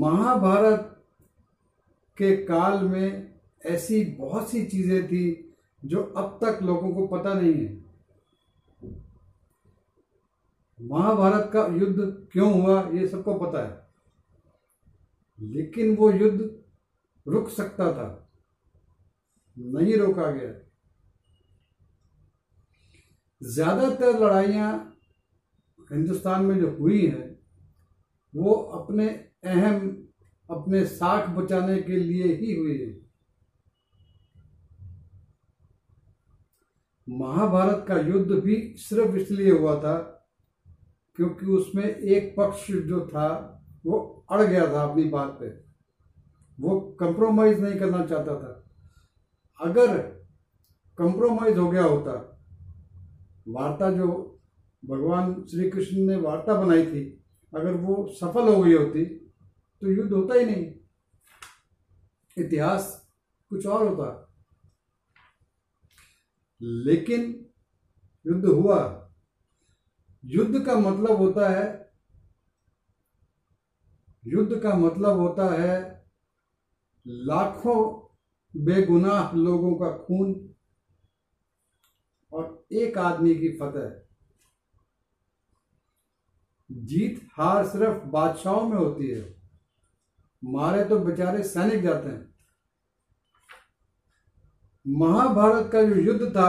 महाभारत के काल में ऐसी बहुत सी चीजें थी जो अब तक लोगों को पता नहीं है। महाभारत का युद्ध क्यों हुआ ये सबको पता है, लेकिन वो युद्ध रुक सकता था, नहीं रोका गया। ज्यादातर लड़ाइयाँ हिंदुस्तान में जो हुई हैं वो अपने साख बचाने के लिए ही हुई है। महाभारत का युद्ध भी सिर्फ इसलिए हुआ था क्योंकि उसमें एक पक्ष जो था वो अड़ गया था अपनी बात पे, वो कंप्रोमाइज नहीं करना चाहता था। अगर कंप्रोमाइज हो गया होता, वार्ता जो भगवान श्री कृष्ण ने वार्ता बनाई थी अगर वो सफल हो गई होती तो युद्ध होता ही नहीं, इतिहास कुछ और होता। लेकिन युद्ध हुआ। युद्ध का मतलब होता है, युद्ध का मतलब होता है लाखों बेगुनाह लोगों का खून और एक आदमी की फतह। जीत हार सिर्फ बादशाहों में होती है, मारे तो बेचारे सैनिक जाते हैं। महाभारत का जो युद्ध था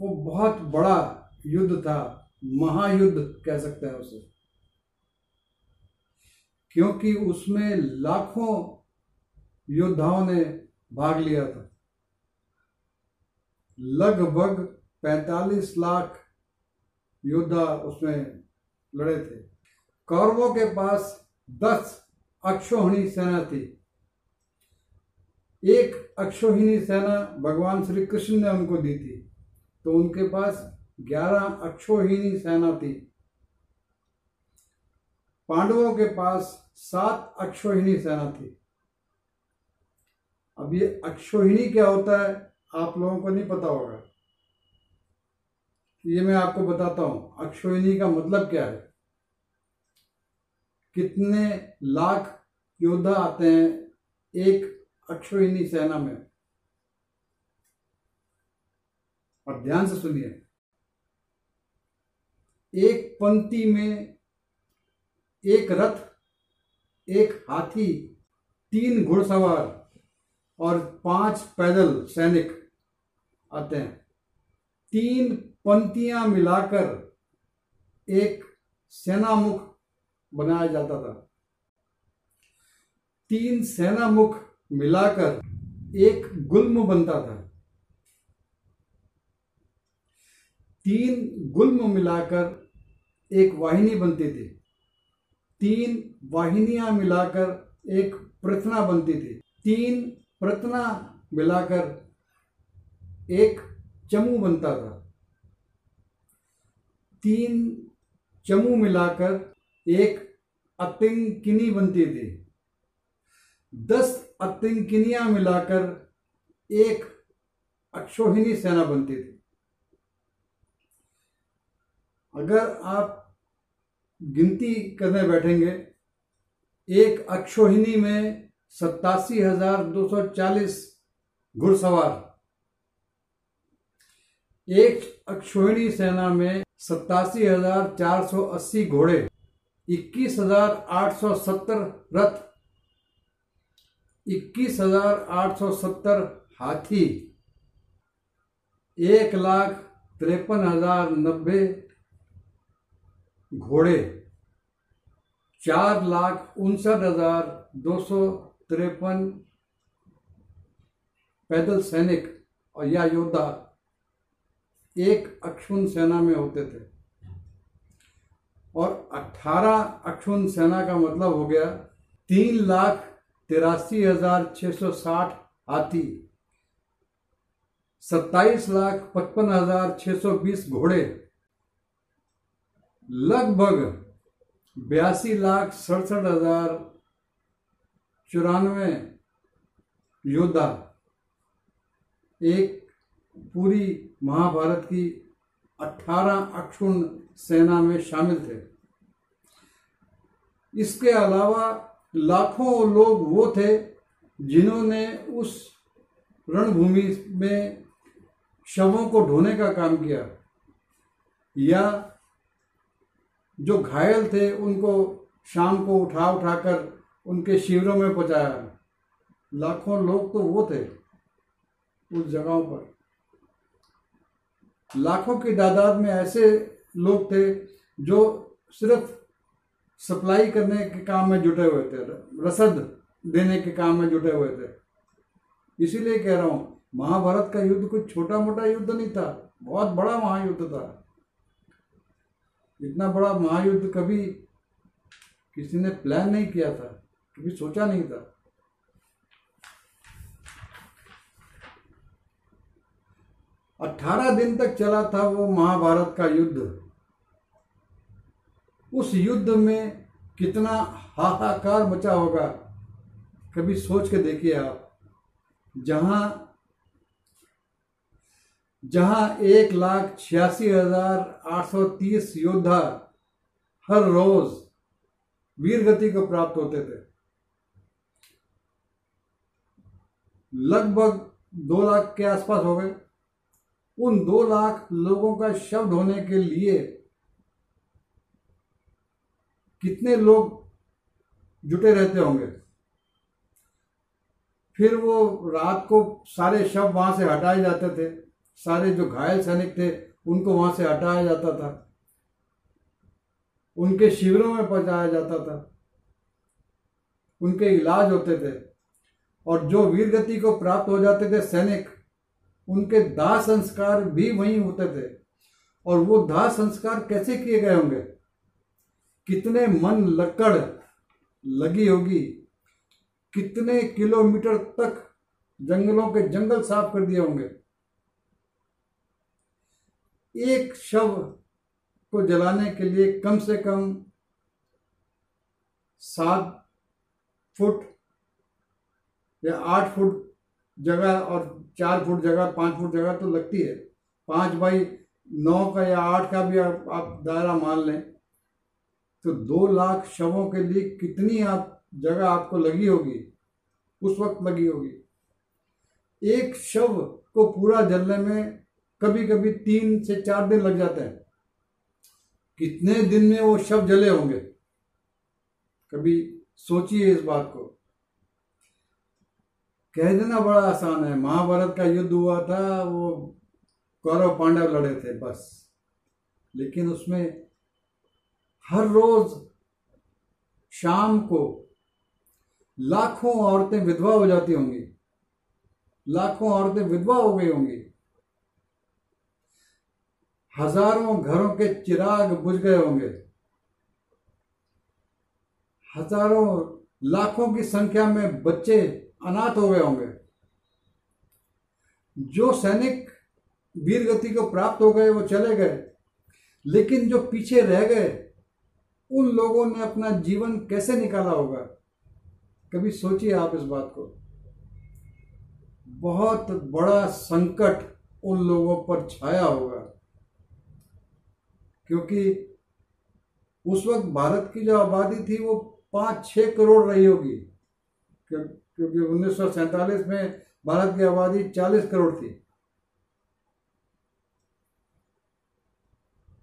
वो बहुत बड़ा युद्ध था, महायुद्ध कह सकते हैं उसे, क्योंकि उसमें लाखों योद्धाओं ने भाग लिया था। लगभग 45 लाख योद्धा उसमें लड़े थे। कौरवों के पास 10 अक्षौहिणी सेना थी। एक अक्षौहिणी सेना भगवान श्री कृष्ण ने उनको दी थी, तो उनके पास 11 अक्षौहिणी सेना थी। पांडवों के पास 7 अक्षौहिणी सेना थी। अब ये अक्षौहिणी क्या होता है आप लोगों को नहीं पता होगा, ये मैं आपको बताता हूं। अक्षौहिणी का मतलब क्या है, कितने लाख योद्धा आते हैं एक अक्षौहिणी सेना में। और ध्यान से सुनिए, एक पंक्ति में एक रथ, एक हाथी, 3 घुड़सवार और 5 पैदल सैनिक आते हैं। 3 पंक्तियां मिलाकर एक सेनामुख बनाया जाता था। 3 सेनामुख मिलाकर एक गुल्म बनता था। 3 गुल्म मिलाकर एक वाहिनी बनती थी। 3 वाहिनियां मिलाकर एक प्रतना बनती थी। 3 प्रतना मिलाकर एक चमू बनता था। 3 चमू मिलाकर एक अतिंकिनी बनती थी। 10 अतिंकिनियां मिलाकर एक अक्षौहिणी सेना बनती थी। अगर आप गिनती करने बैठेंगे, एक अक्षौहिणी में 87,240 घुड़सवार, एक अक्षौहिणी सेना में 87,480 घोड़े, 21,870 रथ, 21,870 हाथी, 1,53,090 घोड़े, 4,59,253 पैदल सैनिक और या योद्धा एक अक्षौहिणी सेना में होते थे। और 18 अक्षौहिणी सेना का मतलब हो गया 3,83,660 हाथी, 27,55,620 घोड़े, लगभग 82,67,094 योद्धा एक पूरी महाभारत की 18 अक्षौहिणी सेना में शामिल थे। इसके अलावा लाखों लोग वो थे जिन्होंने उस रणभूमि में शवों को ढोने का काम किया या जो घायल थे उनको शाम को उठाकर उनके शिविरों में पहुंचाया। लाखों लोग तो वो थे उस जगहों पर। लाखों की तादाद में ऐसे लोग थे जो सिर्फ सप्लाई करने के काम में जुटे हुए थे, रसद देने के काम में जुटे हुए थे। इसीलिए कह रहा हूँ, महाभारत का युद्ध कोई छोटा मोटा युद्ध नहीं था, बहुत बड़ा महायुद्ध था। इतना बड़ा महायुद्ध कभी किसी ने प्लान नहीं किया था, कभी सोचा नहीं था। अट्ठारह दिन तक चला था वो महाभारत का युद्ध। उस युद्ध में कितना हाहाकार मचा होगा, कभी सोच के देखिए आप। जहां 1,86,830 योद्धा हर रोज वीरगति को प्राप्त होते थे, लगभग 2 लाख के आसपास हो गए। उन 2 लाख लोगों का शव ढोने के लिए कितने लोग जुटे रहते होंगे। फिर वो रात को सारे शव वहां से हटाए जाते थे, सारे जो घायल सैनिक थे उनको वहां से हटाया जाता था, उनके शिविरों में पहुंचाया जाता था, उनके इलाज होते थे। और जो वीरगति को प्राप्त हो जाते थे सैनिक, उनके दाह संस्कार भी वहीं होते थे। और वो दाह संस्कार कैसे किए गए होंगे, कितने मन लकड़ लगी होगी, कितने किलोमीटर तक जंगलों के जंगल साफ कर दिए होंगे। एक शव को जलाने के लिए कम से कम 7 फुट या 8 फुट जगह और 4 फुट जगह, 5 फुट जगह तो लगती है। 5 बाई 9 का या 8 का भी आप दायरा मान लें तो 2 लाख शवों के लिए कितनी जगह आपको लगी होगी, उस वक्त लगी होगी। एक शव को पूरा जलने में कभी कभी 3 से 4 दिन लग जाते हैं। कितने दिन में वो शव जले होंगे, कभी सोचिए इस बात को। कह देना बड़ा आसान है, महाभारत का युद्ध हुआ था, वो कौरव पांडव लड़े थे बस। लेकिन उसमें हर रोज शाम को लाखों औरतें विधवा हो जाती होंगी, लाखों औरतें विधवा हो गई होंगी, हजारों घरों के चिराग बुझ गए होंगे, हजारों लाखों की संख्या में बच्चे अनाथ हो गए होंगे। जो सैनिक वीरगति को प्राप्त हो गए वो चले गए, लेकिन जो पीछे रह गए उन लोगों ने अपना जीवन कैसे निकाला होगा, कभी सोचिए आप इस बात को। बहुत बड़ा संकट उन लोगों पर छाया होगा, क्योंकि उस वक्त भारत की जो आबादी थी वो 5-6 करोड़ रही होगी, क्योंकि 1947 में भारत की आबादी 40 करोड़ थी।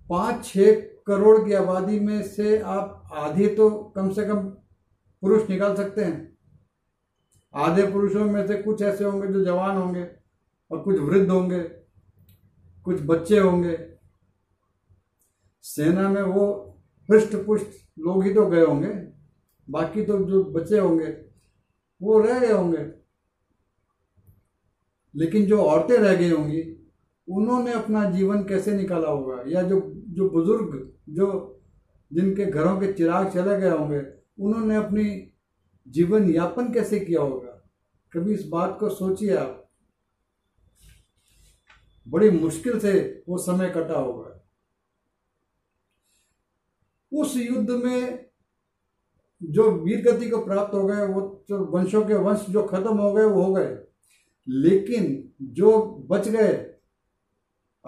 5-6 करोड़ की आबादी में से आप आधे तो कम से कम पुरुष निकाल सकते हैं। आधे पुरुषों में से कुछ ऐसे होंगे जो जवान होंगे और कुछ वृद्ध होंगे, कुछ बच्चे होंगे। सेना में वो हृष्ट पुष्ट लोग ही तो गए होंगे, बाकी तो जो बच्चे होंगे वो रह गए होंगे। लेकिन जो औरतें रह गई होंगी उन्होंने अपना जीवन कैसे निकाला होगा, या जो बुजुर्ग जिनके घरों के चिराग चले गए होंगे उन्होंने अपनी जीवन यापन कैसे किया होगा, कभी इस बात को सोचिए आप। बड़ी मुश्किल से वो समय कटा होगा। उस युद्ध में जो वीरगति को प्राप्त हो गए वो जो वंशों के वंश जो खत्म हो गए वो हो गए, लेकिन जो बच गए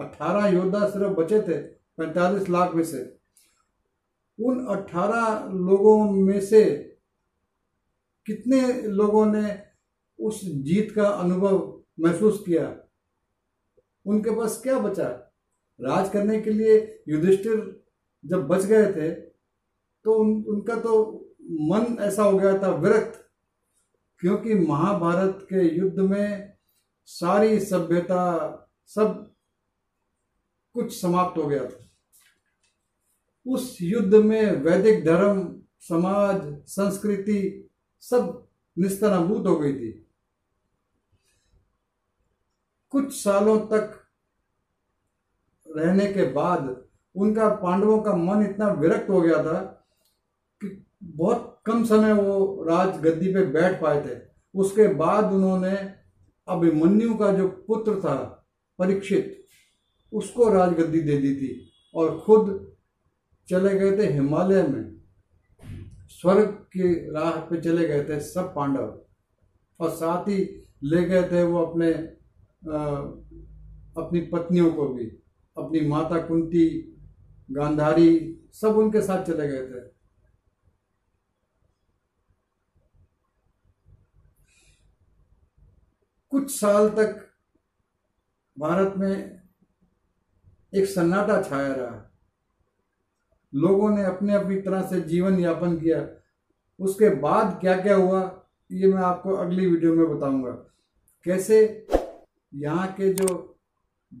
18 योद्धा सिर्फ बचे थे 45 लाख में से। उन 18 लोगों में से कितने लोगों ने उस जीत का अनुभव महसूस किया, उनके पास क्या बचा। राज करने के लिए युधिष्ठिर जब बच गए थे तो उनका तो मन ऐसा हो गया था विरक्त, क्योंकि महाभारत के युद्ध में सारी सभ्यता सब कुछ समाप्त हो गया था। उस युद्ध में वैदिक धर्म, समाज, संस्कृति सब निस्तनाबूद हो गई थी। कुछ सालों तक रहने के बाद उनका, पांडवों का मन इतना विरक्त हो गया था कि बहुत कम समय वो राजगद्दी पे बैठ पाए थे। उसके बाद उन्होंने अभिमन्यु का जो पुत्र था परीक्षित, उसको राजगद्दी दे दी थी और खुद चले गए थे हिमालय में, स्वर्ग की राह पे चले गए थे सब पांडव, और साथ ही ले गए थे वो अपने अपनी पत्नियों को भी, अपनी माता कुंती, गांधारी सब उनके साथ चले गए थे। कुछ साल तक भारत में एक सन्नाटा छाया रहा, लोगों ने अपने अपनी तरह से जीवन यापन किया। उसके बाद क्या क्या हुआ ये मैं आपको अगली वीडियो में बताऊंगा, कैसे यहाँ के जो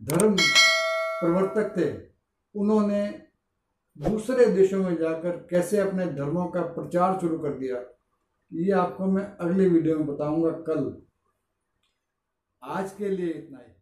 धर्म प्रवर्तक थे उन्होंने दूसरे देशों में जाकर कैसे अपने धर्मों का प्रचार शुरू कर दिया, ये आपको मैं अगली वीडियो में बताऊंगा कल। आज के लिए इतना ही।